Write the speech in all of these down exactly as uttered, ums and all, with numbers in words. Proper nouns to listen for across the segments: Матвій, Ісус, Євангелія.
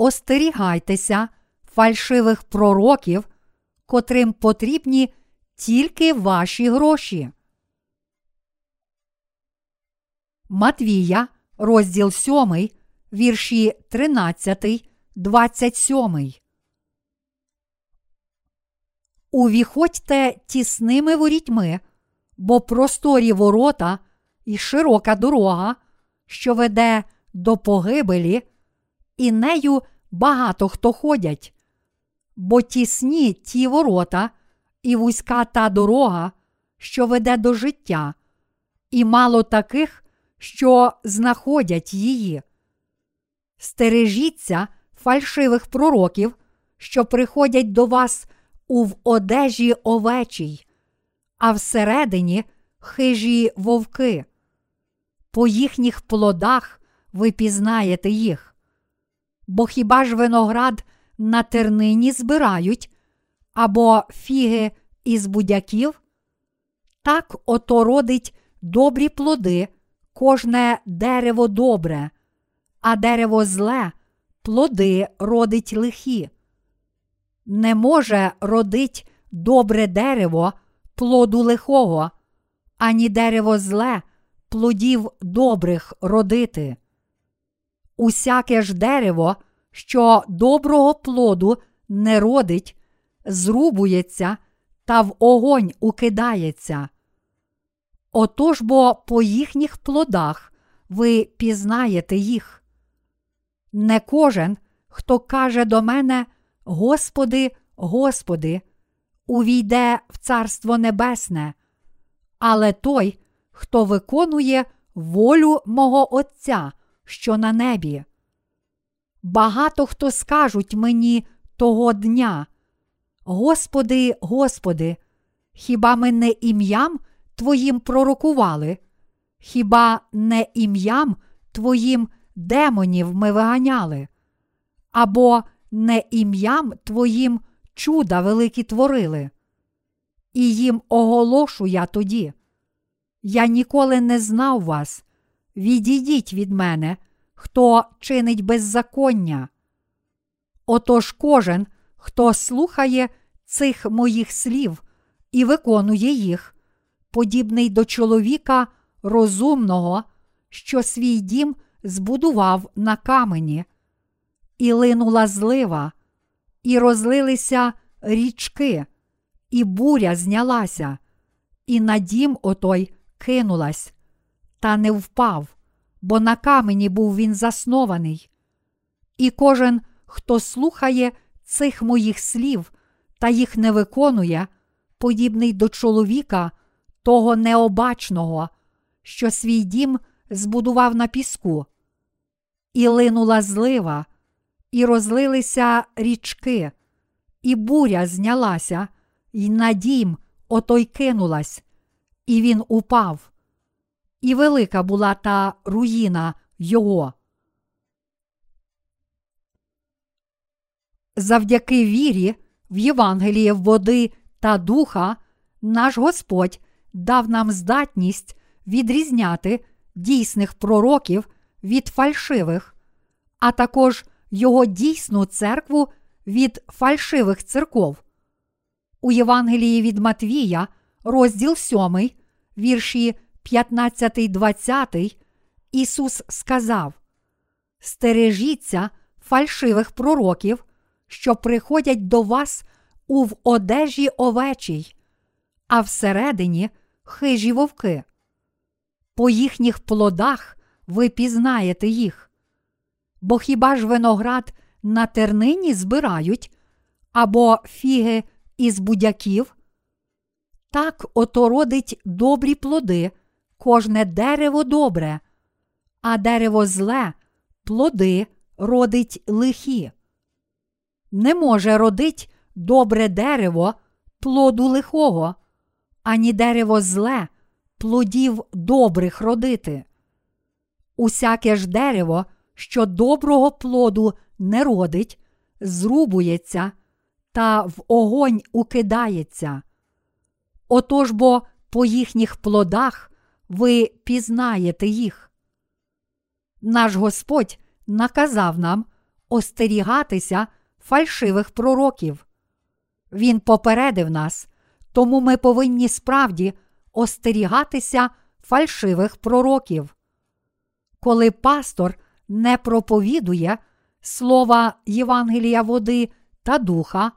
остерігайтеся фальшивих пророків, котрим потрібні тільки ваші гроші. Матвія, розділ сьомий, вірші тринадцятий, двадцять сьомий. Увіходьте тісними ворітьми, бо просторі ворота і широка дорога, що веде до погибелі, і нею багато хто ходять. Бо тісні ті ворота і вузька та дорога, що веде до життя, і мало таких, що знаходять її. Стережіться фальшивих пророків, що приходять до вас у в одежі овечій, а всередині хижі вовки. По їхніх плодах ви пізнаєте їх. Бо хіба ж виноград на тернині збирають, або фіги із будяків? Так ото родить добрі плоди кожне дерево добре, а дерево зле плоди родить лихі. Не може родить добре дерево плоду лихого, ані дерево зле плодів добрих родити. Усяке ж дерево, що доброго плоду не родить, зрубується та в огонь укидається. Отож бо по їхніх плодах ви пізнаєте їх. Не кожен, хто каже до мене: «Господи, Господи», увійде в Царство Небесне, але той, хто виконує волю мого Отця, що на небі. Багато хто скажуть мені того дня: «Господи, Господи, хіба ми не ім'ям Твоїм пророкували? Хіба не ім'ям Твоїм демонів ми виганяли? Або не ім'ям Твоїм чуда великі творили?» І їм оголошу я тоді: «Я ніколи не знав вас, відійдіть від мене, хто чинить беззаконня». Отож кожен, хто слухає цих моїх слів і виконує їх, подібний до чоловіка розумного, що свій дім збудував на камені. І линула злива, і розлилися річки, і буря знялася, і на дім отой кинулась, та не впав, бо на камені був він заснований. І кожен, хто слухає цих моїх слів та їх не виконує, подібний до чоловіка того необачного, що свій дім збудував на піску. І линула злива, і розлилися річки, і буря знялася, і на дім отой кинулась, і він упав, і велика була та руїна його. Завдяки вірі в Євангеліє води та духа наш Господь дав нам здатність відрізняти дійсних пророків від фальшивих, а також Його дійсну церкву від фальшивих церков. У Євангелії від Матвія, розділ сьомий, вірші п'ятнадцятий-двадцятий, Ісус сказав: «Стережіться фальшивих пророків, що приходять до вас у в одежі овечій, а всередині хижі вовки. По їхніх плодах ви пізнаєте їх. Бо хіба ж виноград на тернині збирають, або фіги із будяків? Так ото родить добрі плоди кожне дерево добре, а дерево зле плоди родить лихі. Не може родить добре дерево плоду лихого, ані дерево зле плодів добрих родити. Усяке ж дерево, що доброго плоду не родить, зрубується та в огонь укидається. Отож бо по їхніх плодах ви пізнаєте їх». Наш Господь наказав нам остерігатися фальшивих пророків. Він попередив нас, тому ми повинні справді остерігатися фальшивих пророків. Коли пастор не проповідує слова Євангелія води та духа,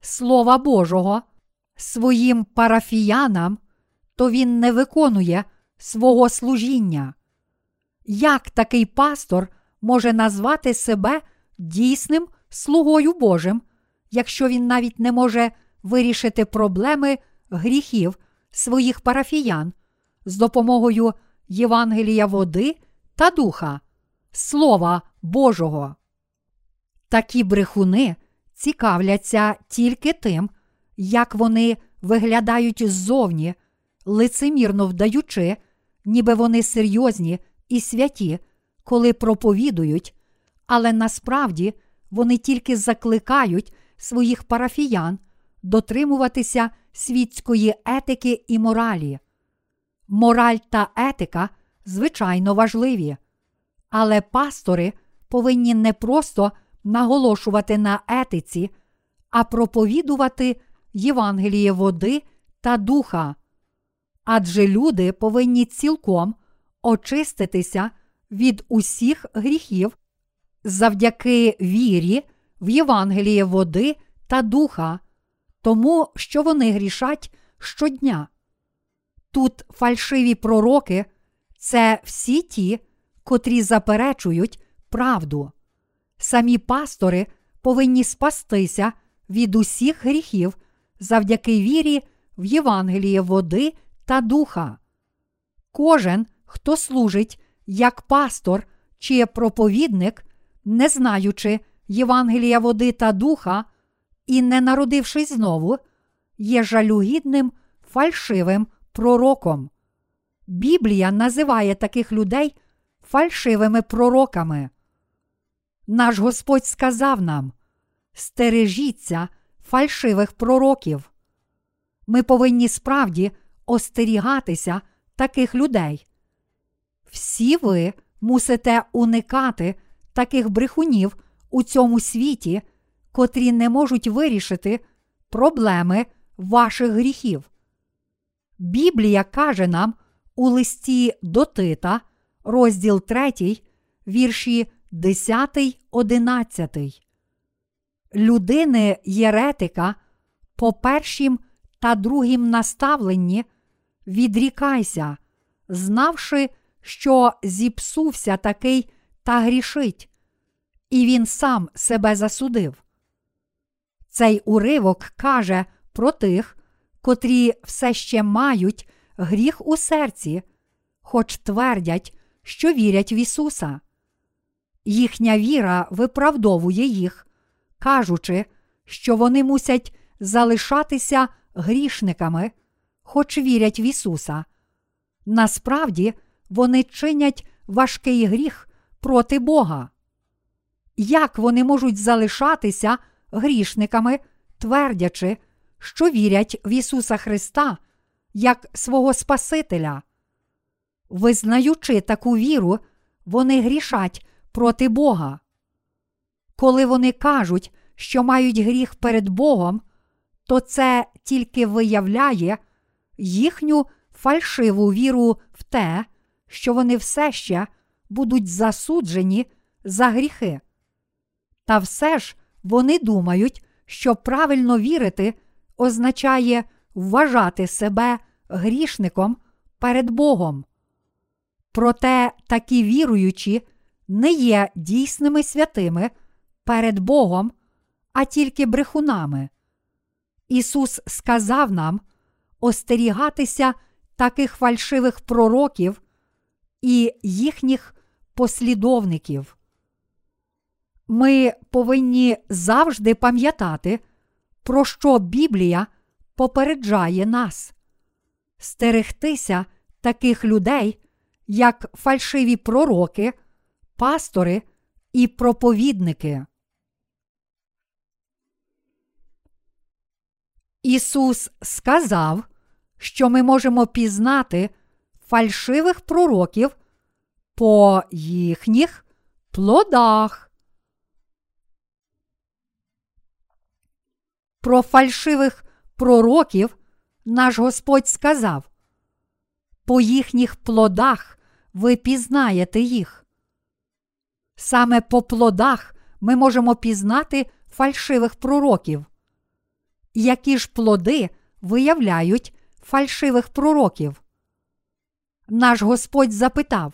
слова Божого, своїм парафіянам, то він не виконує свого служіння. Як такий пастор може назвати себе дійсним слугою Божим, якщо він навіть не може вирішити проблеми гріхів своїх парафіян з допомогою Євангелія води та духа, слова Божого? Такі брехуни цікавляться тільки тим, як вони виглядають ззовні, лицемірно вдаючи, ніби вони серйозні і святі, коли проповідують, але насправді вони тільки закликають своїх парафіян дотримуватися світської етики і моралі. Мораль та етика, звичайно, важливі, але пастори повинні не просто наголошувати на етиці, а проповідувати Євангеліє води та духа. Адже люди повинні цілком очиститися від усіх гріхів завдяки вірі в Євангеліє води та духа, тому що вони грішать щодня. Тут фальшиві пророки – це всі ті, котрі заперечують правду. Самі пастори повинні спастися від усіх гріхів завдяки вірі в Євангеліє води та духа. Кожен, хто служить як пастор чи проповідник, не знаючи Євангелія води та духа і не народившись знову, є жалюгідним фальшивим пророком. Біблія називає таких людей фальшивими пророками. Наш Господь сказав нам: «Стережіться фальшивих пророків». Ми повинні справді остерігатися таких людей. Всі ви мусите уникати таких брехунів у цьому світі, котрі не можуть вирішити проблеми ваших гріхів. Біблія каже нам у листі до Тита, розділ три, вірші десять одинадцять. Людини єретика по першім та другім наставленні відрікайся, знавши, що зіпсувся такий та грішить, і він сам себе засудив. Цей уривок каже про тих, котрі все ще мають гріх у серці, хоч твердять, що вірять в Ісуса. Їхня віра виправдовує їх, кажучи, що вони мусять залишатися грішниками, хоч вірять в Ісуса. Насправді, вони чинять важкий гріх проти Бога. Як вони можуть залишатися грішниками, твердячи, що вірять в Ісуса Христа як свого Спасителя? Визнаючи таку віру, вони грішать проти Бога. Коли вони кажуть, що мають гріх перед Богом, то це тільки виявляє їхню фальшиву віру в те, що вони все ще будуть засуджені за гріхи. Та все ж вони думають, що правильно вірити означає вважати себе грішником перед Богом. Проте такі віруючі не є дійсними святими перед Богом, а тільки брехунами. Ісус сказав нам остерігатися таких фальшивих пророків і їхніх послідовників. Ми повинні завжди пам'ятати, про що Біблія попереджає нас. Стерегтися таких людей, як фальшиві пророки, пастори і проповідники. Ісус сказав, що ми можемо пізнати фальшивих пророків по їхніх плодах. про фальшивих пророків наш Господь сказав: «По їхніх плодах ви пізнаєте їх». Саме по плодах ми можемо пізнати фальшивих пророків. Які ж плоди виявляють фальшивих пророків? Наш Господь запитав,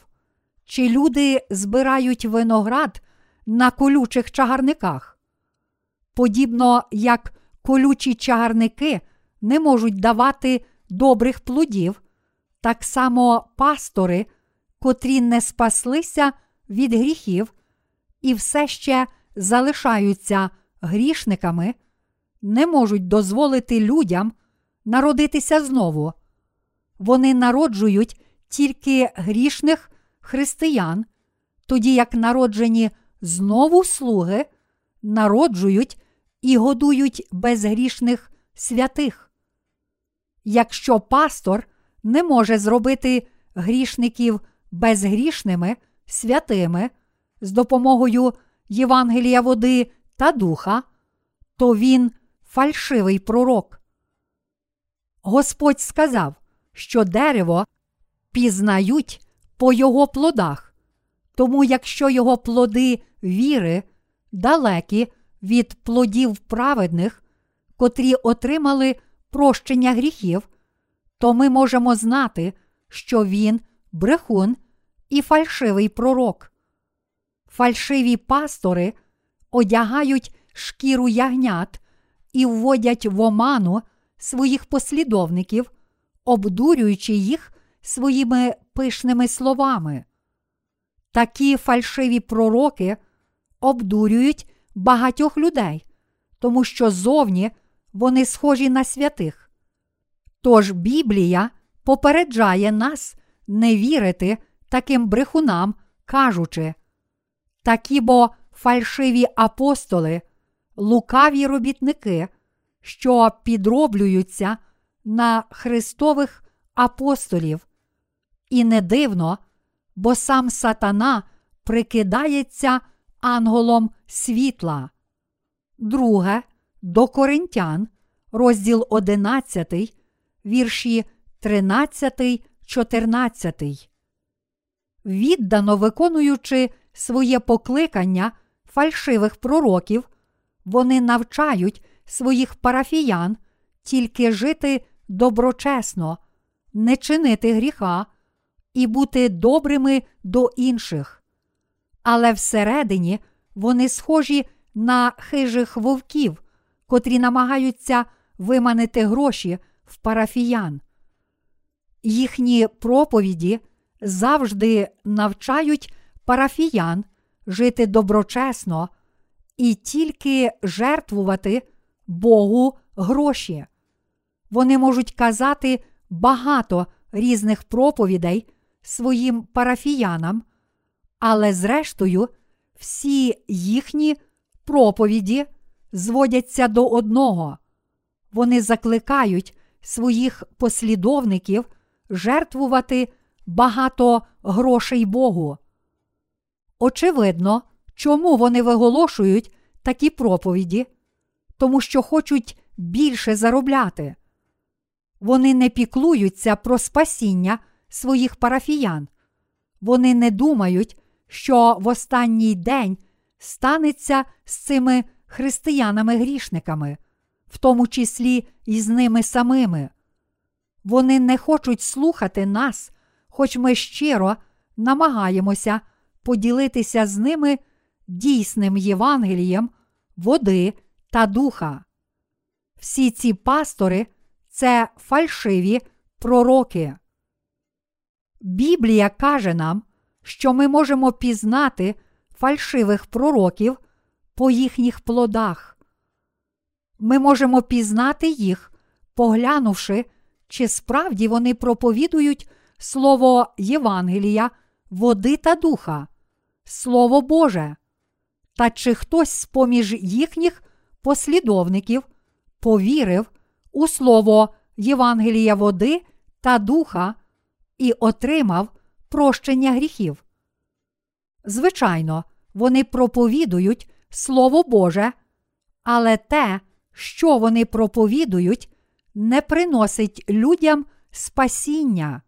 чи люди збирають виноград на колючих чагарниках? Подібно як колючі чагарники не можуть давати добрих плодів, так само пастори, котрі не спаслися від гріхів і все ще залишаються грішниками, не можуть дозволити людям народитися знову. Вони народжують тільки грішних християн, тоді як народжені знову слуги народжують і годують безгрішних святих. Якщо пастор не може зробити грішників безгрішними святими з допомогою Євангелія води та духа, то він фальшивий пророк. Господь сказав, що дерево пізнають по його плодах. Тому якщо його плоди віри далекі від плодів праведних, котрі отримали прощення гріхів, то ми можемо знати, що він брехун і фальшивий пророк. Фальшиві пастори одягають шкіру ягнят і вводять в оману своїх послідовників, обдурюючи їх своїми пишними словами. Такі фальшиві пророки обдурюють багатьох людей, тому що зовні вони схожі на святих. Тож Біблія попереджає нас не вірити таким брехунам, кажучи: «Такі бо фальшиві апостоли, лукаві робітники, що підроблюються на Христових апостолів. І не дивно, бо сам сатана прикидається ангелом світла». Друге до Коринтян, розділ одинадцятий, вірші тринадцять чотирнадцять. Віддано виконуючи своє покликання фальшивих пророків, вони навчають своїх парафіян тільки жити доброчесно, не чинити гріха і бути добрими до інших. Але всередині вони схожі на хижих вовків, котрі намагаються виманити гроші в парафіян. Їхні проповіді завжди навчають парафіян жити доброчесно і тільки жертвувати Богу гроші. Вони можуть казати багато різних проповідей своїм парафіянам, але зрештою всі їхні проповіді зводяться до одного. Вони закликають своїх послідовників жертвувати багато грошей Богу. Очевидно, чому вони виголошують такі проповіді? Тому що хочуть більше заробляти. Вони не піклуються про спасіння своїх парафіян. Вони не думають, що в останній день станеться з цими християнами-грішниками, в тому числі і з ними самими. Вони не хочуть слухати нас, хоч ми щиро намагаємося поділитися з ними дійсним Євангелієм води та духа. Всі ці пастори – це фальшиві пророки. Біблія каже нам, що ми можемо пізнати фальшивих пророків по їхніх плодах. Ми можемо пізнати їх, поглянувши, чи справді вони проповідують слово Євангелія, води та духа, Слово Боже, та чи хтось з-поміж їхніх послідовників повірив у слово Євангелія води та духа і отримав прощення гріхів. Звичайно, вони проповідують Слово Боже, але те, що вони проповідують, не приносить людям спасіння.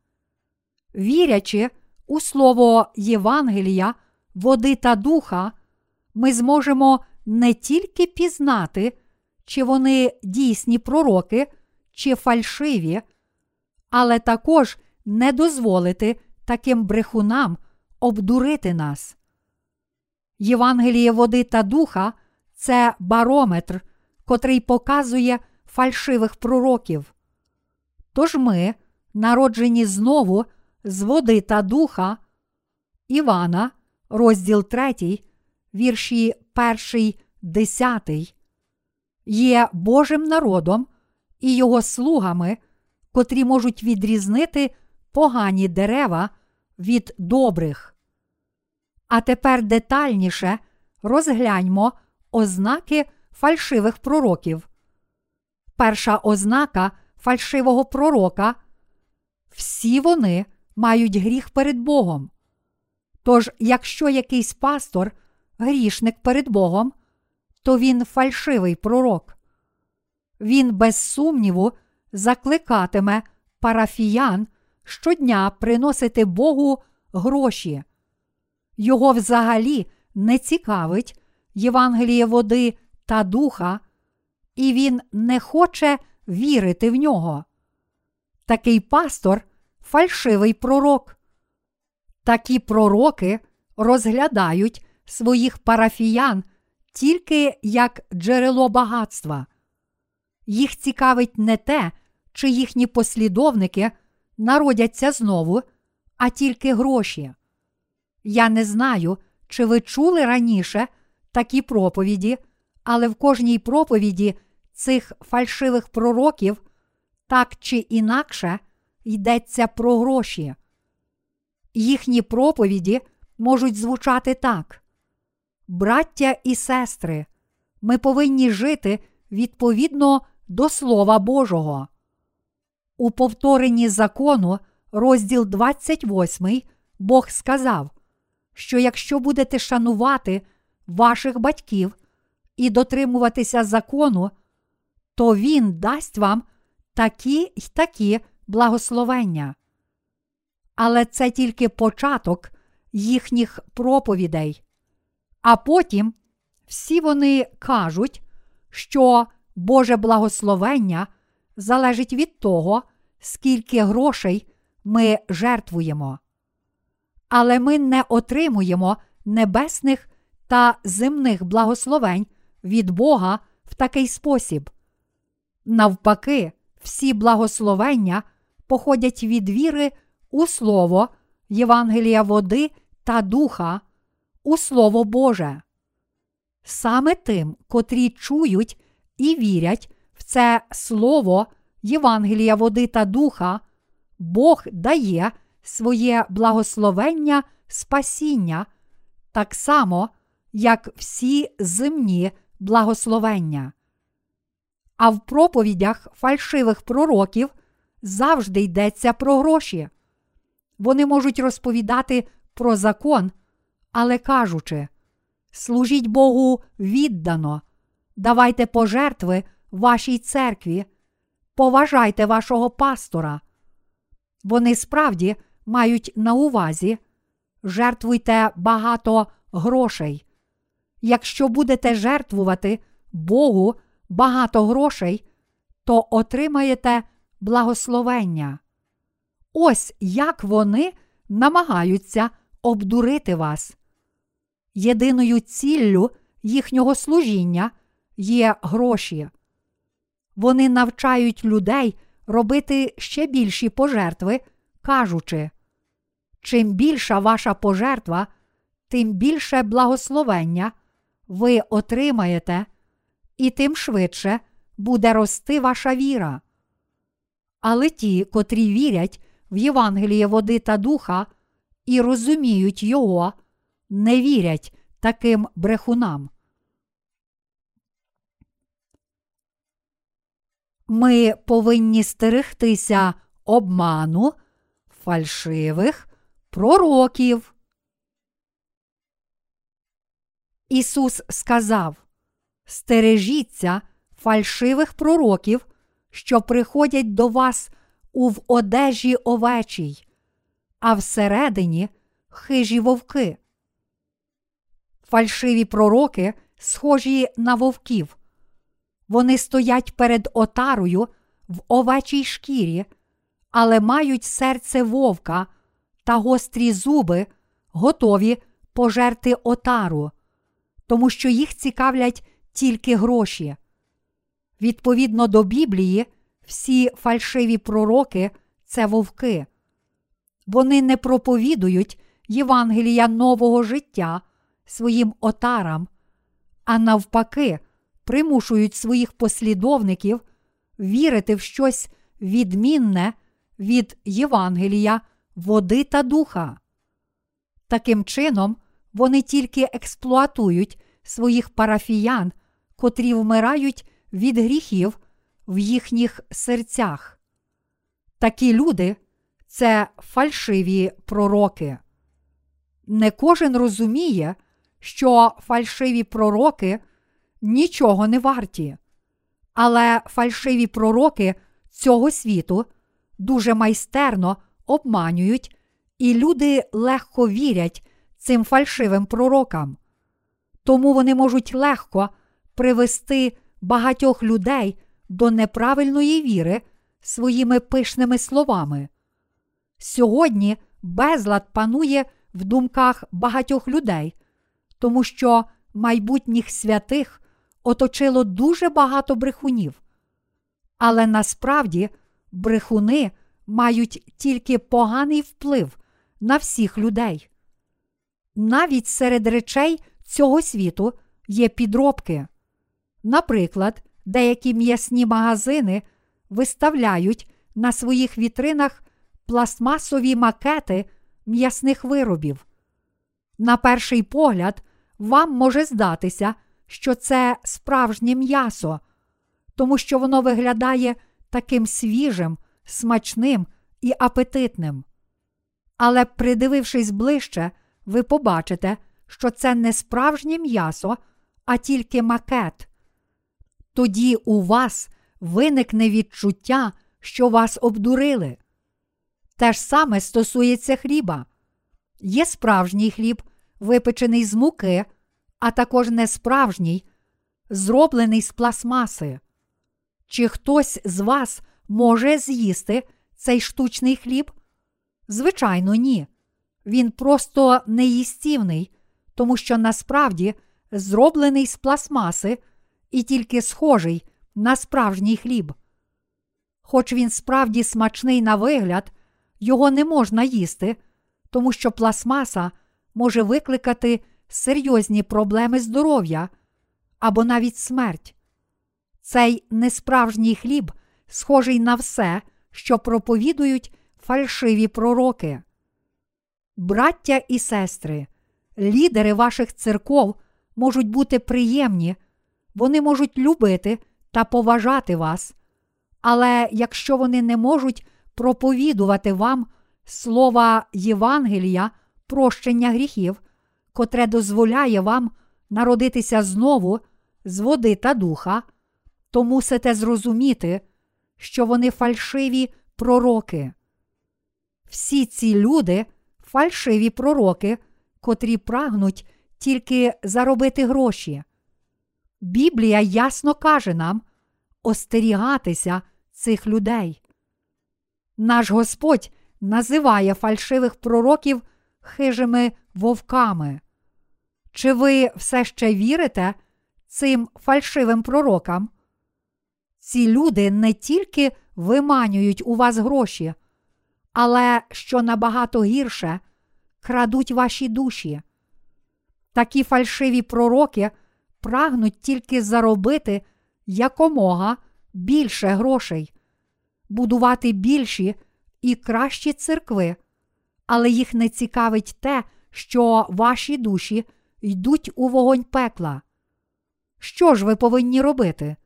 Вірячи у слово Євангелія, води та духа, ми зможемо не тільки пізнати, чи вони дійсні пророки, чи фальшиві, але також не дозволити таким брехунам обдурити нас. Євангеліє води та духа – це барометр, котрий показує фальшивих пророків. Тож ми, народжені знову з води та духа, Івана, розділ три, вірші перший десятий, є Божим народом і його слугами, котрі можуть відрізнити погані дерева від добрих. А тепер детальніше розгляньмо ознаки фальшивих пророків. Перша ознака фальшивого пророка – всі вони мають гріх перед Богом. Тож, якщо якийсь пастор – грішник перед Богом, то він фальшивий пророк. Він без сумніву закликатиме парафіян щодня приносити Богу гроші. Його взагалі не цікавить Євангеліє води та духа, і він не хоче вірити в нього. Такий пастор – фальшивий пророк. Такі пророки розглядають своїх парафіян тільки як джерело багатства. Їх цікавить не те, чи їхні послідовники народяться знову, а тільки гроші. Я не знаю, чи ви чули раніше такі проповіді, але в кожній проповіді цих фальшивих пророків так чи інакше йдеться про гроші. Їхні проповіді можуть звучати так. Браття і сестри, ми повинні жити відповідно до Слова Божого. У повторенні закону, розділ двадцять восьмий, Бог сказав, що якщо будете шанувати ваших батьків і дотримуватися закону, то він дасть вам такі й такі благословення. Але це тільки початок їхніх проповідей. А потім всі вони кажуть, що Боже благословення залежить від того, скільки грошей ми жертвуємо. Але ми не отримуємо небесних та земних благословень від Бога в такий спосіб. Навпаки, всі благословення походять від віри у Слово Євангелія води та духа, у Слово Боже. Саме тим, котрі чують і вірять в це Слово Євангелія води та духа, Бог дає своє благословення спасіння, так само, як всі земні благословення. А в проповідях фальшивих пророків завжди йдеться про гроші. Вони можуть розповідати про закон, але кажучи, служіть Богу віддано, давайте пожертви вашій церкві, поважайте вашого пастора. Вони справді мають на увазі, жертвуйте багато грошей. Якщо будете жертвувати Богу багато грошей, то отримаєте благословення. Ось як вони намагаються обдурити вас. Єдиною ціллю їхнього служіння є гроші. Вони навчають людей робити ще більші пожертви, кажучи, чим більша ваша пожертва, тим більше благословення ви отримаєте, і тим швидше буде рости ваша віра. Але ті, котрі вірять в Євангеліє води та духа і розуміють його, не вірять таким брехунам. Ми повинні стерегтися обману фальшивих пророків. Ісус сказав: «Стережіться фальшивих пророків, що приходять до вас у в одежі овечій, а всередині хижі вовки. Фальшиві пророки схожі на вовків. Вони стоять перед отарою в овечій шкірі, але мають серце вовка та гострі зуби, готові пожерти отару, тому що їх цікавлять тільки гроші. Відповідно до Біблії, всі фальшиві пророки – це вовки. Вони не проповідують Євангелія нового життя своїм отарам, а навпаки примушують своїх послідовників вірити в щось відмінне від Євангелія води та духа. Таким чином, вони тільки експлуатують своїх парафіян, котрі вмирають від гріхів в їхніх серцях. Такі люди – це фальшиві пророки. Не кожен розуміє, що фальшиві пророки нічого не варті. Але фальшиві пророки цього світу дуже майстерно обманюють, і люди легко вірять цим фальшивим пророкам. Тому вони можуть легко привести багатьох людей до неправильної віри своїми пишними словами. Сьогодні безлад панує в думках багатьох людей, тому що майбутніх святих оточило дуже багато брехунів. Але насправді брехуни мають тільки поганий вплив на всіх людей. Навіть серед речей цього світу є підробки. Наприклад, деякі м'ясні магазини виставляють на своїх вітринах пластмасові макети м'ясних виробів. На перший погляд, вам може здатися, що це справжнє м'ясо, тому що воно виглядає таким свіжим, смачним і апетитним. Але придивившись ближче, ви побачите, що це не справжнє м'ясо, а тільки макет. Тоді у вас виникне відчуття, що вас обдурили. Те ж саме стосується хліба. Є справжній хліб, випечений з муки, а також несправжній, зроблений з пластмаси. Чи хтось з вас може з'їсти цей штучний хліб? Звичайно, ні. Він просто неїстівний, тому що насправді зроблений з пластмаси і тільки схожий на справжній хліб. Хоч він справді смачний на вигляд, його не можна їсти, тому що пластмаса може викликати серйозні проблеми здоров'я або навіть смерть. Цей несправжній хліб схожий на все, що проповідують фальшиві пророки. Браття і сестри, лідери ваших церков можуть бути приємні, вони можуть любити та поважати вас, але якщо вони не можуть проповідувати вам слова Євангелія, прощення гріхів, котре дозволяє вам народитися знову з води та духа, то мусите зрозуміти, що вони фальшиві пророки. Всі ці люди – фальшиві пророки, котрі прагнуть тільки заробити гроші. Біблія ясно каже нам остерігатися цих людей. Наш Господь називає фальшивих пророків хижими вовками. Чи ви все ще вірите цим фальшивим пророкам? Ці люди не тільки виманюють у вас гроші, але, що набагато гірше, крадуть ваші душі. Такі фальшиві пророки прагнуть тільки заробити якомога більше грошей, будувати більші і кращі церкви, але їх не цікавить те, що ваші душі йдуть у вогонь пекла. Що ж ви повинні робити?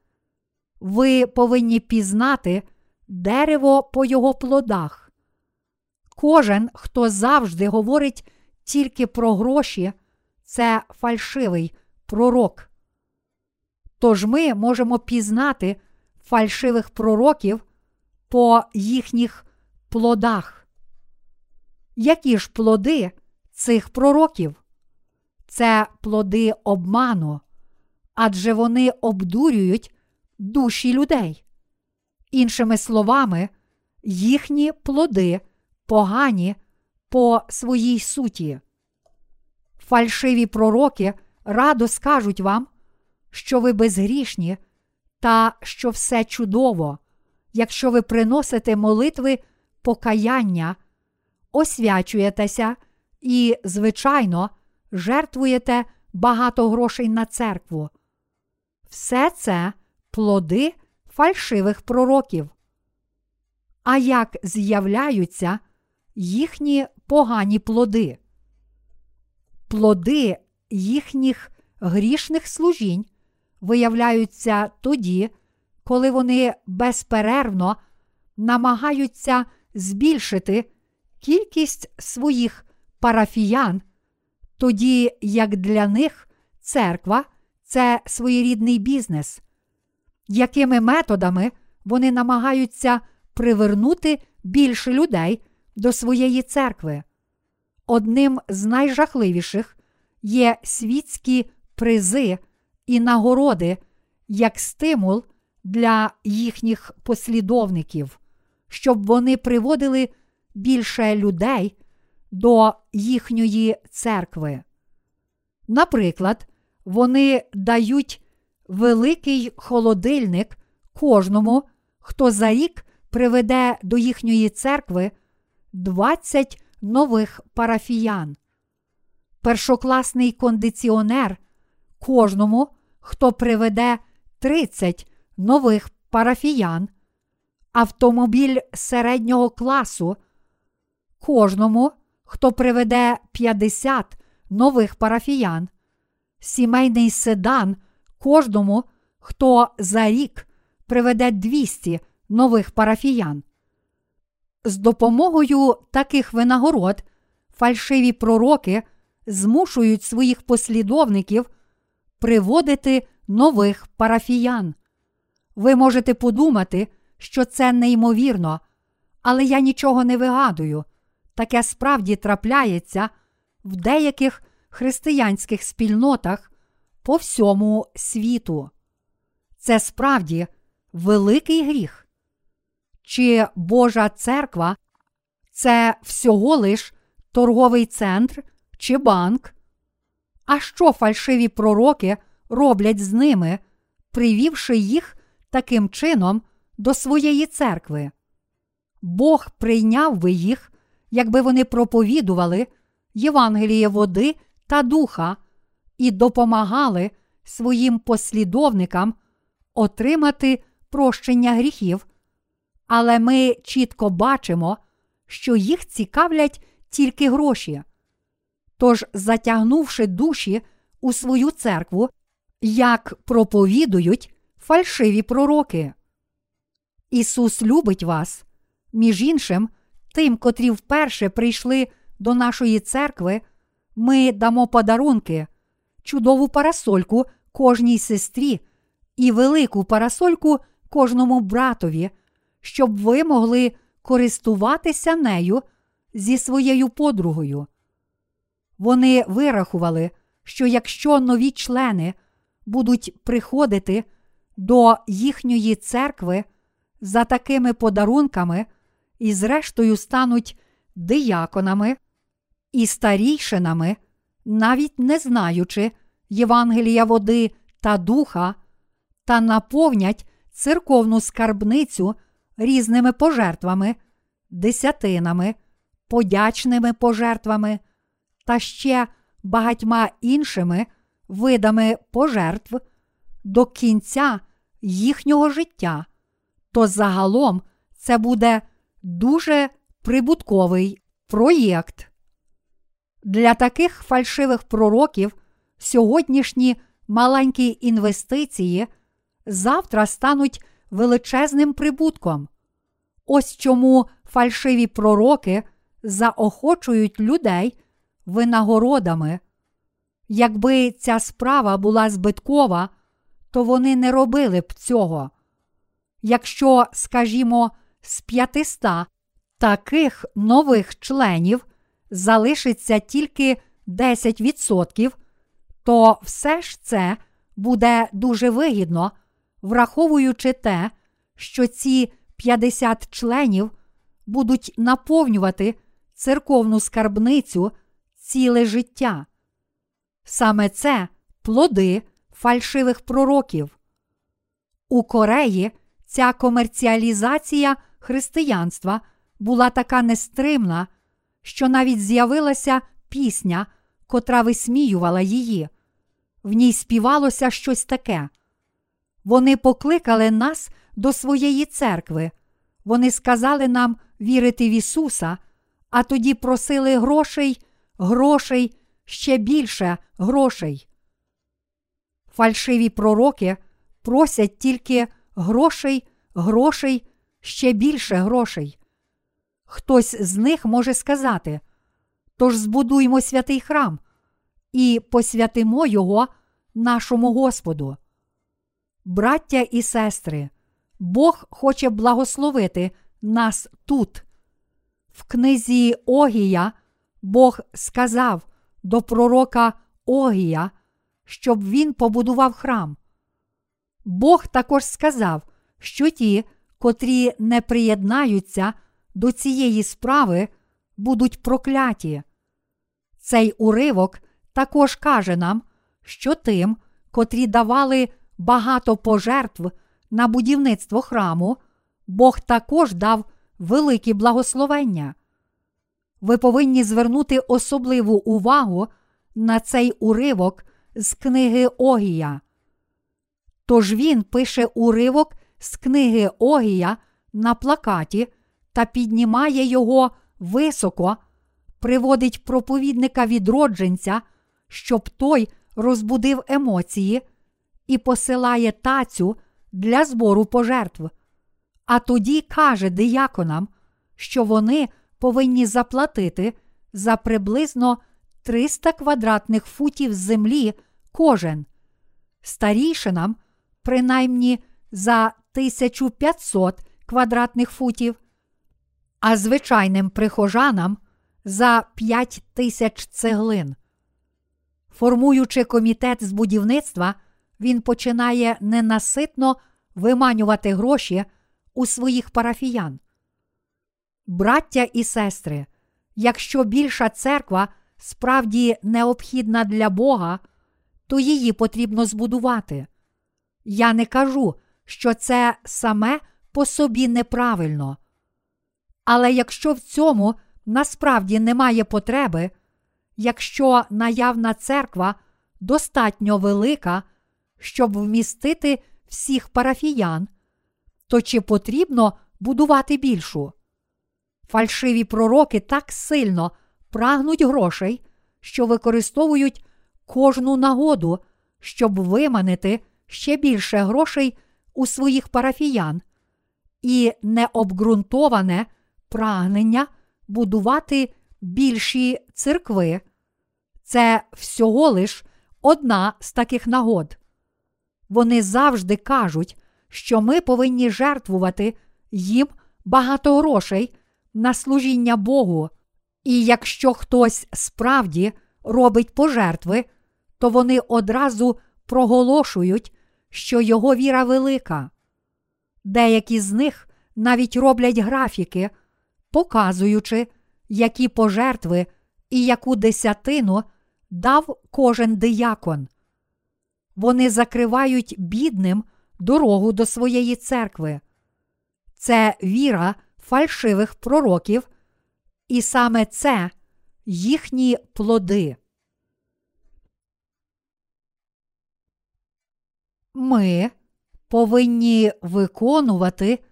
Ви повинні пізнати дерево по його плодах. Кожен, хто завжди говорить тільки про гроші, це фальшивий пророк. Тож ми можемо пізнати фальшивих пророків по їхніх плодах. Які ж плоди цих пророків? Це плоди обману, адже вони обдурюють душі людей. Іншими словами, їхні плоди погані по своїй суті. Фальшиві пророки радо скажуть вам, що ви безгрішні та що все чудово, якщо ви приносите молитви покаяння, освячуєтеся і, звичайно, жертвуєте багато грошей на церкву. Все це плоди фальшивих пророків. А як з'являються їхні погані плоди? Плоди їхніх грішних служінь виявляються тоді, коли вони безперервно намагаються збільшити кількість своїх парафіян, тоді як для них церква – це своєрідний бізнес. Якими методами вони намагаються привернути більше людей до своєї церкви? Одним з найжахливіших є світські призи і нагороди як стимул для їхніх послідовників, щоб вони приводили більше людей до їхньої церкви. Наприклад, вони дають великий холодильник кожному, хто за рік приведе до їхньої церкви двадцять нових парафіян. Першокласний кондиціонер кожному, хто приведе тридцять нових парафіян. Автомобіль середнього класу кожному, хто приведе п'ятдесят нових парафіян. Сімейний седан кожному, хто за рік приведе двісті нових парафіян. З допомогою таких винагород фальшиві пророки змушують своїх послідовників приводити нових парафіян. Ви можете подумати, що це неймовірно, але я нічого не вигадую. Таке справді трапляється в деяких християнських спільнотах по всьому світу. Це справді великий гріх. Чи Божа церква – це всього лиш торговий центр чи банк? А що фальшиві пророки роблять з ними, привівши їх таким чином до своєї церкви? Бог прийняв би їх, якби вони проповідували Євангеліє води та духа і допомагали своїм послідовникам отримати прощення гріхів. Але ми чітко бачимо, що їх цікавлять тільки гроші. Тож, затягнувши душі у свою церкву, як проповідують фальшиві пророки. Ісус любить вас. Між іншим, тим, котрі вперше прийшли до нашої церкви, ми дамо подарунки, чудову парасольку кожній сестрі і велику парасольку кожному братові, щоб ви могли користуватися нею зі своєю подругою. Вони вирахували, що якщо нові члени будуть приходити до їхньої церкви за такими подарунками і зрештою стануть дияконами і старійшинами, навіть не знаючи Євангелія води та духа, та наповнять церковну скарбницю різними пожертвами, десятинами, подячними пожертвами та ще багатьма іншими видами пожертв до кінця їхнього життя, то загалом це буде дуже прибутковий проєкт. Для таких фальшивих пророків сьогоднішні маленькі інвестиції завтра стануть величезним прибутком. Ось чому фальшиві пророки заохочують людей винагородами. Якби ця справа була збиткова, то вони не робили б цього. Якщо, скажімо, з п'ятиста таких нових членів залишиться тільки десять відсотків, то все ж це буде дуже вигідно, враховуючи те, що ці п'ятдесят членів будуть наповнювати церковну скарбницю ціле життя. Саме це плоди фальшивих пророків. У Кореї ця комерціалізація християнства була така нестримна, що навіть з'явилася пісня, котра висміювала її. В ній співалося щось таке: «Вони покликали нас до своєї церкви. Вони сказали нам вірити в Ісуса, а тоді просили грошей, грошей, ще більше грошей». Фальшиві пророки просять тільки грошей, грошей, ще більше грошей. Хтось з них може сказати: «Тож збудуймо святий храм і посвятимо його нашому Господу». Браття і сестри, Бог хоче благословити нас тут. В книзі Огія Бог сказав до пророка Огія, щоб він побудував храм. Бог також сказав, що ті, котрі не приєднаються до цієї справи, будуть прокляті. Цей уривок також каже нам, що тим, котрі давали багато пожертв на будівництво храму, Бог також дав великі благословення. Ви повинні звернути особливу увагу на цей уривок з книги Огія. Тож він пише уривок з книги Огія на плакаті та піднімає його високо, приводить проповідника-відродженця, щоб той розбудив емоції, і посилає тацю для збору пожертв. А тоді каже дияконам, що вони повинні заплатити за приблизно триста квадратних футів землі кожен, старішинам принаймні за тисячу п'ятсот квадратних футів, а звичайним прихожанам за п'ять тисяч цеглин. Формуючи комітет з будівництва, він починає ненаситно виманювати гроші у своїх парафіян. Браття і сестри, якщо більша церква справді необхідна для Бога, то її потрібно збудувати. Я не кажу, що це саме по собі неправильно. Але якщо в цьому насправді немає потреби, якщо наявна церква достатньо велика, щоб вмістити всіх парафіян, то чи потрібно будувати більшу? Фальшиві пророки так сильно прагнуть грошей, що використовують кожну нагоду, щоб виманити ще більше грошей у своїх парафіян, і необґрунтоване прагнення будувати більші церкви – це всього лиш одна з таких нагод. Вони завжди кажуть, що ми повинні жертвувати їм багато грошей на служіння Богу. І якщо хтось справді робить пожертви, то вони одразу проголошують, що його віра велика. Деякі з них навіть роблять графіки, показуючи, які пожертви і яку десятину дав кожен диякон. Вони закривають бідним дорогу до своєї церкви. Це віра фальшивих пророків, і саме це їхні плоди. Ми повинні виконувати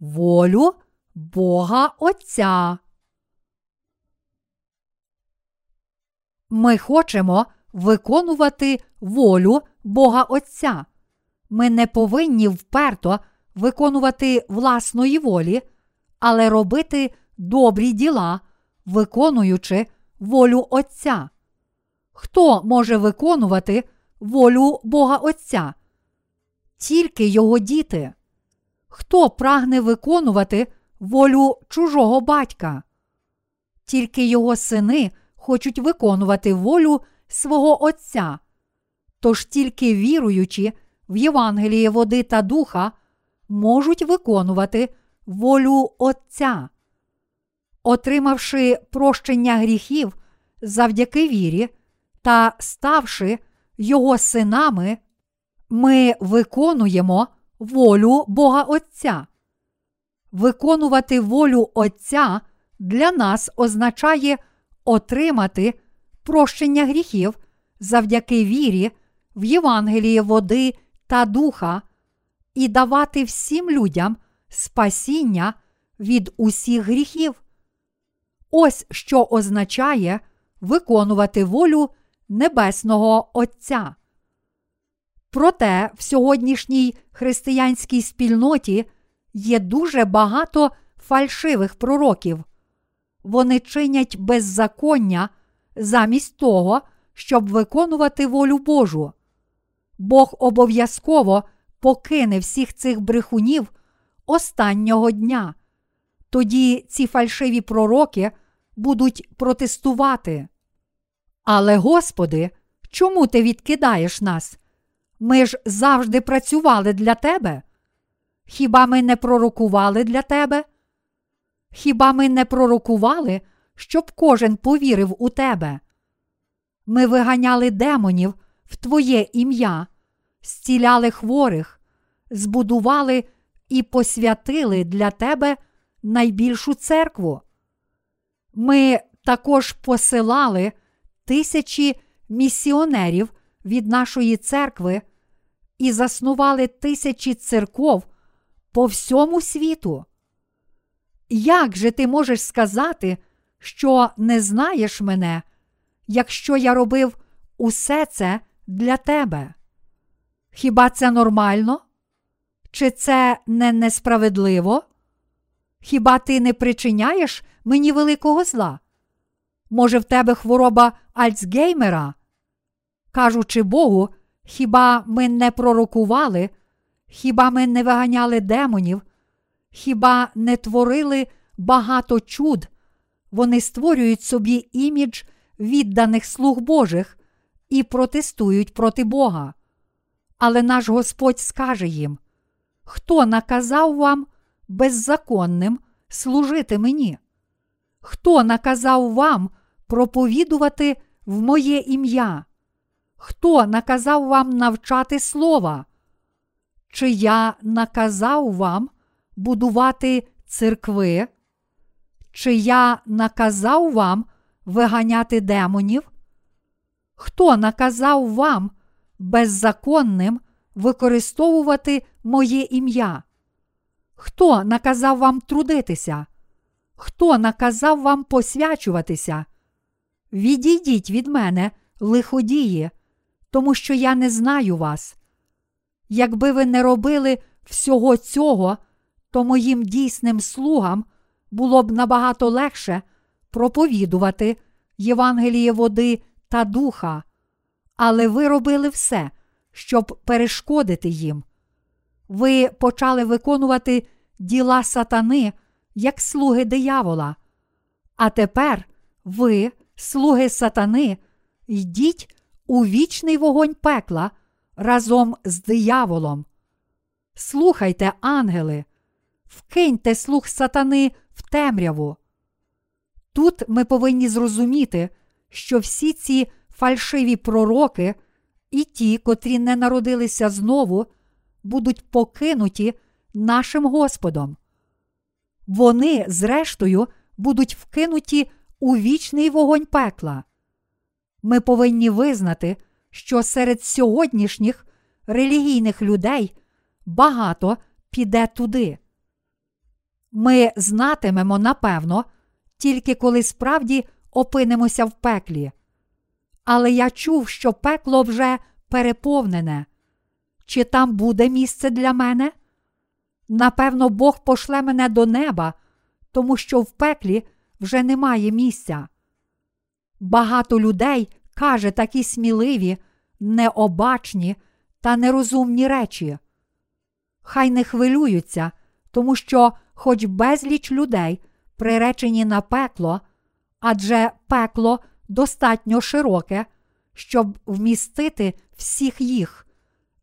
волю Бога Отця. Ми хочемо виконувати волю Бога Отця. Ми не повинні вперто виконувати власної волі, але робити добрі діла, виконуючи волю Отця. Хто може виконувати волю Бога Отця? тільки його діти. Хто прагне виконувати волю чужого батька? Тільки його сини хочуть виконувати волю свого отця. Тож тільки віруючі в Євангелії води та духа можуть виконувати волю Отця. Отримавши прощення гріхів завдяки вірі та ставши його синами, ми виконуємо волю Бога Отця. Виконувати волю Отця для нас означає отримати прощення гріхів завдяки вірі в Євангелії води та духа і давати всім людям спасіння від усіх гріхів. Ось що означає виконувати волю Небесного Отця. Проте в сьогоднішній християнській спільноті є дуже багато фальшивих пророків. Вони чинять беззаконня замість того, щоб виконувати волю Божу. Бог обов'язково покине всіх цих брехунів останнього дня. Тоді ці фальшиві пророки будуть протестувати. Але, Господи, чому ти відкидаєш нас? Ми ж завжди працювали для тебе. Хіба ми не пророкували для тебе? Хіба ми не пророкували, щоб кожен повірив у тебе? Ми виганяли демонів в твоє ім'я, зціляли хворих, збудували і посвятили для тебе найбільшу церкву. Ми також посилали тисячі місіонерів від нашої церкви і заснували тисячі церков по всьому світу. Як же ти можеш сказати, що не знаєш мене, якщо я робив усе це для тебе? Хіба це нормально? Чи це не несправедливо? Хіба ти не причиняєш мені великого зла? Може, в тебе хвороба Альцгеймера? Кажучи Богу, хіба ми не пророкували? Хіба ми не виганяли демонів? Хіба не творили багато чуд? Вони створюють собі імідж відданих слуг Божих і протестують проти Бога. Але наш Господь скаже їм: «Хто наказав вам беззаконним служити мені? Хто наказав вам проповідувати в моє ім'я? Хто наказав вам навчати слова? Чи я наказав вам будувати церкви? Чи я наказав вам виганяти демонів? Хто наказав вам беззаконним використовувати моє ім'я? Хто наказав вам трудитися? Хто наказав вам посвячуватися? Відійдіть від мене, лиходії, тому що я не знаю вас. Якби ви не робили всього цього, то моїм дійсним слугам було б набагато легше проповідувати Євангеліє води та духа, але ви робили все, щоб перешкодити їм. Ви почали виконувати діла сатани, як слуги диявола. А тепер ви, слуги сатани, йдіть у вічний вогонь пекла разом з дияволом. Слухайте, ангели, вкиньте слуг сатани в темряву». Тут ми повинні зрозуміти, що всі ці фальшиві пророки і ті, котрі не народилися знову, будуть покинуті нашим Господом. Вони, зрештою, будуть вкинуті у вічний вогонь пекла. Ми повинні визнати, що серед сьогоднішніх релігійних людей багато піде туди. Ми знатимемо, напевно, тільки коли справді опинимося в пеклі. Але я чув, що пекло вже переповнене. Чи там буде місце для мене? Напевно, Бог пошле мене до неба, тому що в пеклі вже немає місця. Багато людей каже такі сміливі, необачні та нерозумні речі. хай не хвилюються, тому що хоч безліч людей приречені на пекло, адже пекло достатньо широке, щоб вмістити всіх їх,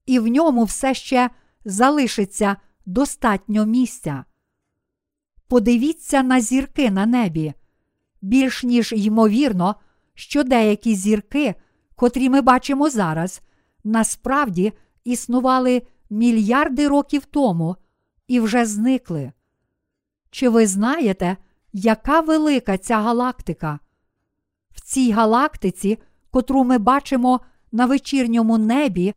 і в ньому все ще залишиться достатньо місця. Подивіться на зірки на небі. Більш ніж ймовірно, що деякі зірки, котрі ми бачимо зараз, насправді існували мільярди років тому і вже зникли. Чи ви знаєте, яка велика ця галактика? В цій галактиці, котру ми бачимо на вечірньому небі,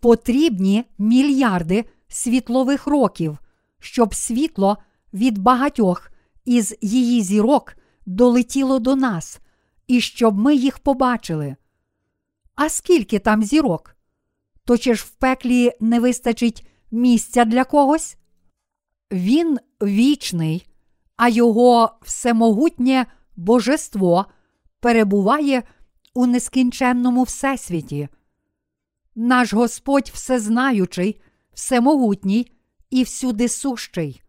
потрібні мільярди світлових років, щоб світло від багатьох із її зірок долетіло до нас, і щоб ми їх побачили. А скільки там зірок? То чи ж в пеклі не вистачить місця для когось? Він вічний, а його всемогутнє божество перебуває у нескінченному всесвіті. Наш Господь всезнаючий, всемогутній і всюдисущий.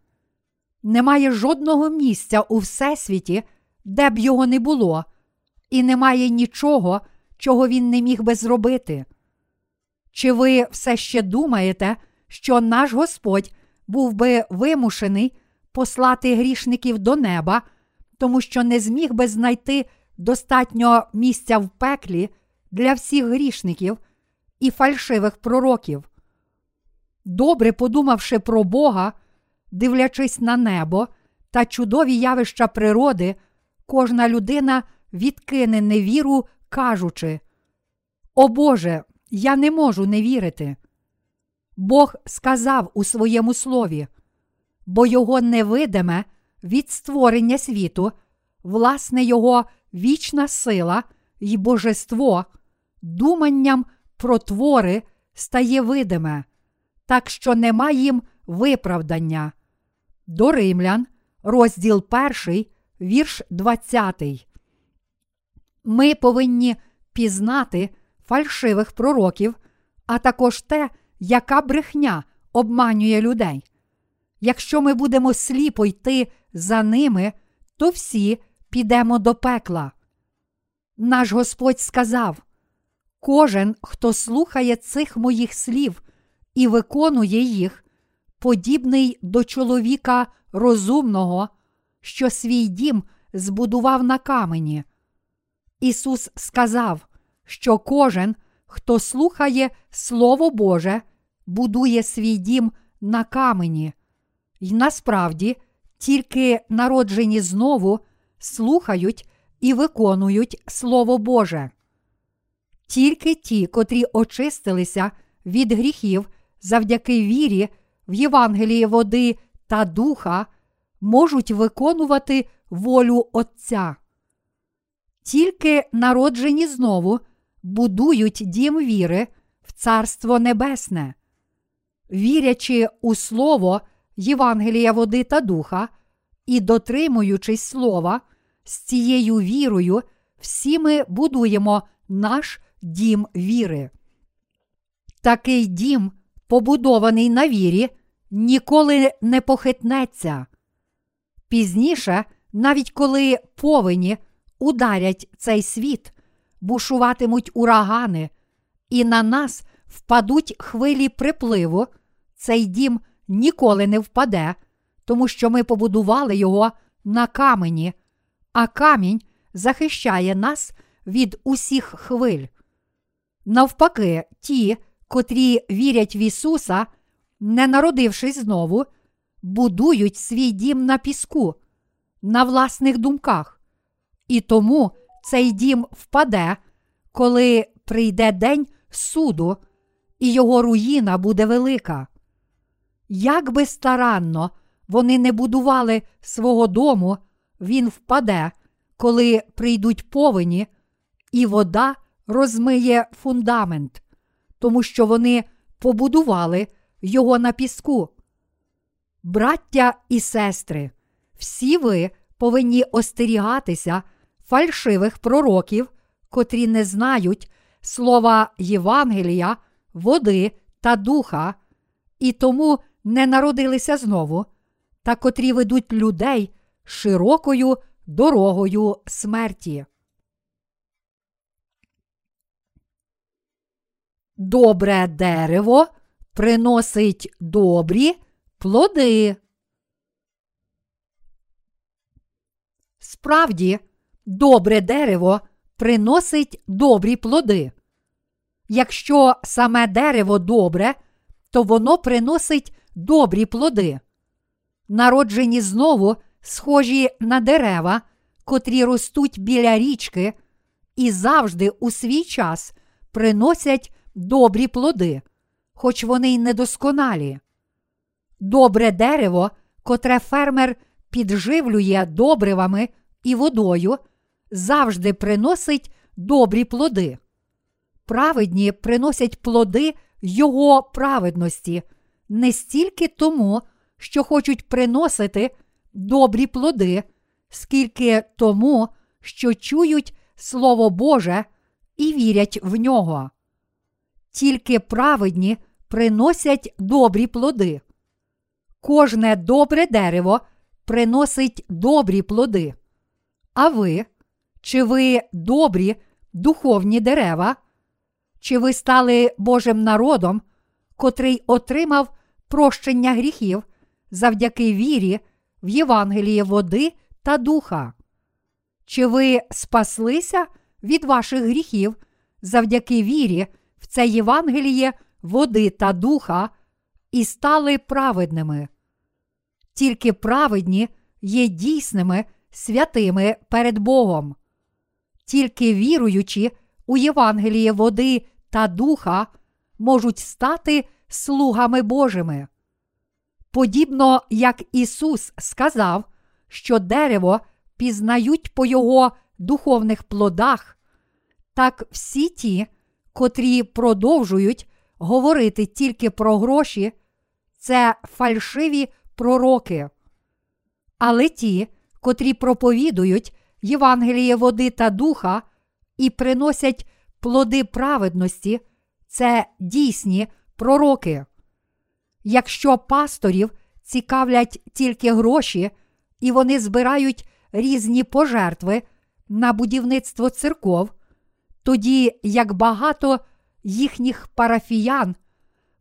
Немає жодного місця у всесвіті, де б його не було, і немає нічого, чого він не міг би зробити. Чи ви все ще думаєте, що наш Господь був би вимушений послати грішників до неба, тому що не зміг би знайти достатньо місця в пеклі для всіх грішників і фальшивих пророків? Добре подумавши про Бога, дивлячись на небо та чудові явища природи, кожна людина відкине невіру, кажучи: «О Боже, я не можу не вірити». Бог сказав у своєму слові: «Бо його невидиме від створення світу, власне його вічна сила й божество, думанням про твори стає видиме, так що нема їм виправдання». До Римлян, розділ перший, вірш двадцятий. Ми повинні пізнати фальшивих пророків, а також те, яка брехня обманює людей. Якщо ми будемо сліпо йти за ними, то всі підемо до пекла. Наш Господь сказав: «Кожен, хто слухає цих моїх слів і виконує їх, подібний до чоловіка розумного, що свій дім збудував на камені». Ісус сказав, що кожен, хто слухає Слово Боже, будує свій дім на камені. І насправді тільки народжені знову слухають і виконують Слово Боже. Тільки ті, котрі очистилися від гріхів завдяки вірі в Євангелії води та духа, можуть виконувати волю Отця. Тільки народжені знову будують дім віри в Царство Небесне. Вірячи у Слово Євангелія води та духа і дотримуючись Слова, з цією вірою всі ми будуємо наш дім віри. Такий дім, побудований на вірі, ніколи не похитнеться. Пізніше, навіть коли повені ударять цей світ, бушуватимуть урагани, і на нас впадуть хвилі припливу, цей дім ніколи не впаде, тому що ми побудували його на камені, а камінь захищає нас від усіх хвиль. Навпаки, ті, котрі вірять в Ісуса, не народившись знову, будують свій дім на піску, на власних думках. І тому цей дім впаде, коли прийде день суду, і його руїна буде велика. Як би старанно вони не будували свого дому, він впаде, коли прийдуть повені, і вода розмиє фундамент, тому що вони побудували його на піску. Браття і сестри, всі ви повинні остерігатися фальшивих пророків, котрі не знають слова Євангелія, води та духа, і тому не народилися знову, та котрі ведуть людей широкою дорогою смерті. Добре дерево приносить добрі плоди. Справді, добре дерево приносить добрі плоди. Якщо саме дерево добре, то воно приносить добрі плоди. Народжені знову схожі на дерева, котрі ростуть біля річки і завжди у свій час приносять добрі плоди, хоч вони й недосконалі. Добре дерево, котре фермер підживлює добривами і водою, завжди приносить добрі плоди. Праведні приносять плоди його праведності не стільки тому, що хочуть приносити добрі плоди, скільки тому, що чують Слово Боже і вірять в нього. Тільки праведні приносять добрі плоди. Кожне добре дерево приносить добрі плоди. А ви? Чи ви добрі духовні дерева? Чи ви стали Божим народом, котрий отримав прощення гріхів завдяки вірі в Євангелії води та духа? Чи ви спаслися від ваших гріхів завдяки вірі в це Євангеліє води та духа і стали праведними? Тільки праведні є дійсними святими перед Богом. Тільки віруючі у Євангеліє води та духа можуть стати слугами Божими. Подібно як Ісус сказав, що дерево пізнають по його духовних плодах, так всі ті, котрі продовжують говорити тільки про гроші, це фальшиві пророки. Але ті, котрі проповідують Євангеліє води та духа і приносять плоди праведності, це дійсні пророки. Якщо пасторів цікавлять тільки гроші, і вони збирають різні пожертви на будівництво церков, тоді як багато їхніх парафіян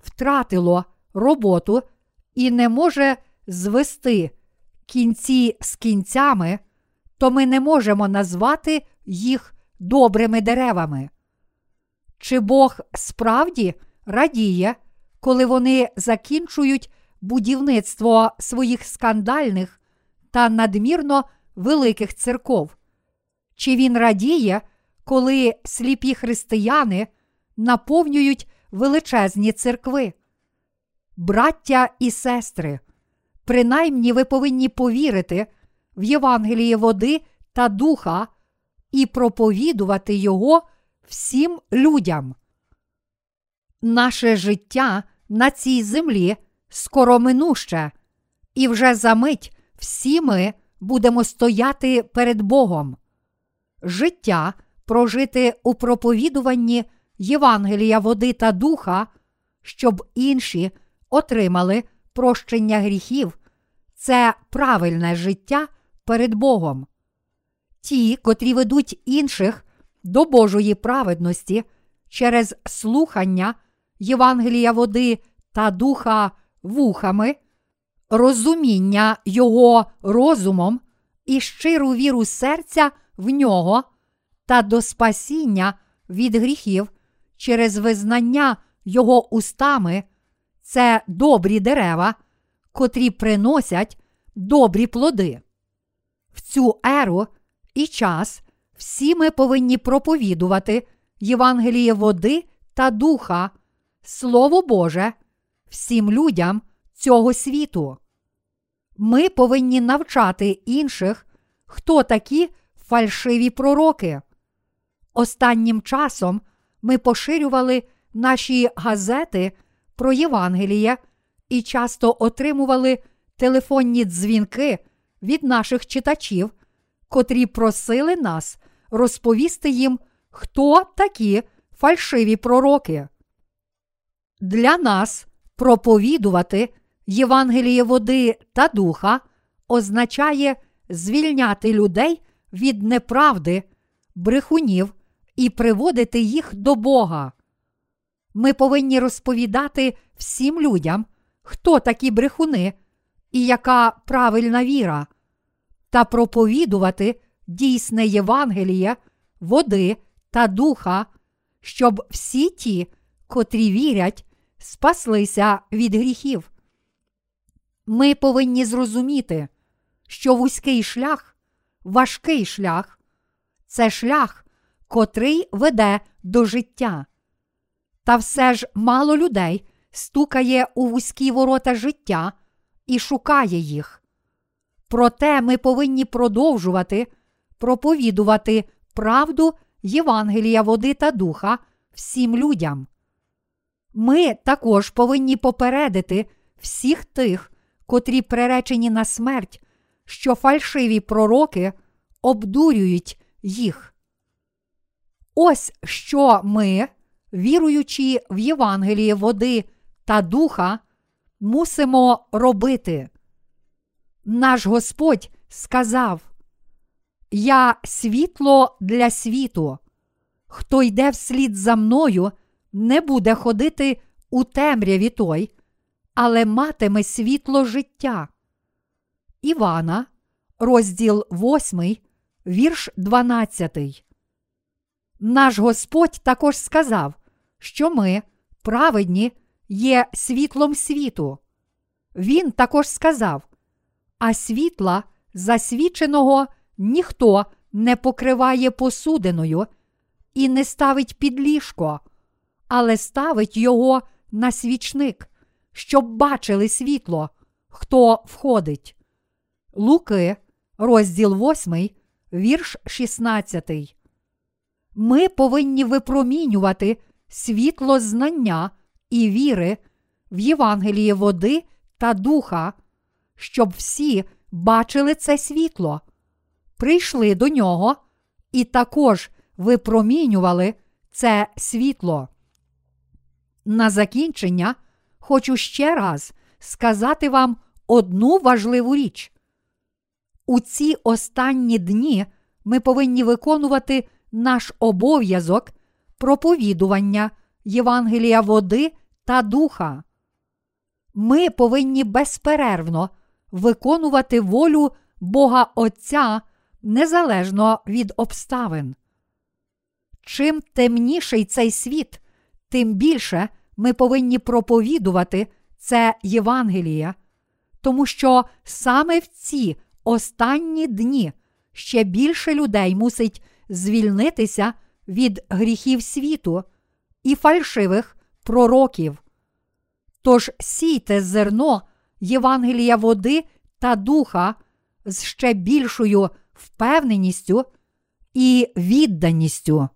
втратило роботу і не може звести кінці з кінцями, то ми не можемо назвати їх добрими деревами. Чи Бог справді радіє, коли вони закінчують будівництво своїх скандальних та надмірно великих церков? Чи Він радіє, коли сліпі християни наповнюють величезні церкви? Браття і сестри, принаймні ви повинні повірити в Євангеліє води та духа і проповідувати його всім людям. Наше життя на цій землі скороминуще, і вже за мить всі ми будемо стояти перед Богом. Життя прожити у проповідуванні Євангелія води та духа, щоб інші отримали прощення гріхів, це правильне життя перед Богом. Ті, котрі ведуть інших до Божої праведності через слухання Євангелія води та духа вухами, розуміння його розумом і щиру віру серця в нього та до спасіння від гріхів через визнання його устами, це добрі дерева, котрі приносять добрі плоди. В цю еру і час всі ми повинні проповідувати Євангеліє води та духа, Слово Боже, всім людям цього світу. Ми повинні навчати інших, хто такі фальшиві пророки. Останнім часом ми поширювали наші газети про Євангеліє і часто отримували телефонні дзвінки від наших читачів, котрі просили нас розповісти їм, хто такі фальшиві пророки. Для нас проповідувати Євангеліє води та духа означає звільняти людей від неправди, брехунів і приводити їх до Бога. Ми повинні розповідати всім людям, хто такі брехуни і яка правильна віра, та проповідувати дійсне Євангеліє води та духа, щоб всі ті, котрі вірять, спаслися від гріхів. Ми повинні зрозуміти, що вузький шлях, важкий шлях – це шлях, котрий веде до життя. Та все ж мало людей стукає у вузькі ворота життя і шукає їх. Проте ми повинні продовжувати проповідувати правду Євангелія води та духа всім людям. Ми також повинні попередити всіх тих, котрі приречені на смерть, що фальшиві пророки обдурюють їх. Ось що ми, віруючи в Євангеліє води та духа, мусимо робити. Наш Господь сказав: «Я світло для світу. Хто йде вслід за мною, не буде ходити у темряві той, але матиме світло життя». Івана, розділ восьмий, вірш дванадцятий. Наш Господь також сказав, що ми, праведні, є світлом світу. Він також сказав: «А світла засвіченого ніхто не покриває посудиною і не ставить під ліжко, але ставить його на свічник, щоб бачили світло, хто входить». Луки, розділ восьмий, вірш шістнадцятий. Ми повинні випромінювати світло знання і віри в Євангелії води та духа, щоб всі бачили це світло, прийшли до нього і також випромінювали це світло. На закінчення хочу ще раз сказати вам одну важливу річ. У ці останні дні ми повинні виконувати наш обов'язок проповідування Євангелія води та духа. Ми повинні безперервно виконувати волю Бога Отця незалежно від обставин. Чим темніший цей світ, тим більше ми повинні проповідувати це Євангеліє, тому що саме в ці останні дні ще більше людей мусить звільнитися від гріхів світу і фальшивих пророків. Тож сійте зерно Євангелія води та духа з ще більшою впевненістю і відданістю.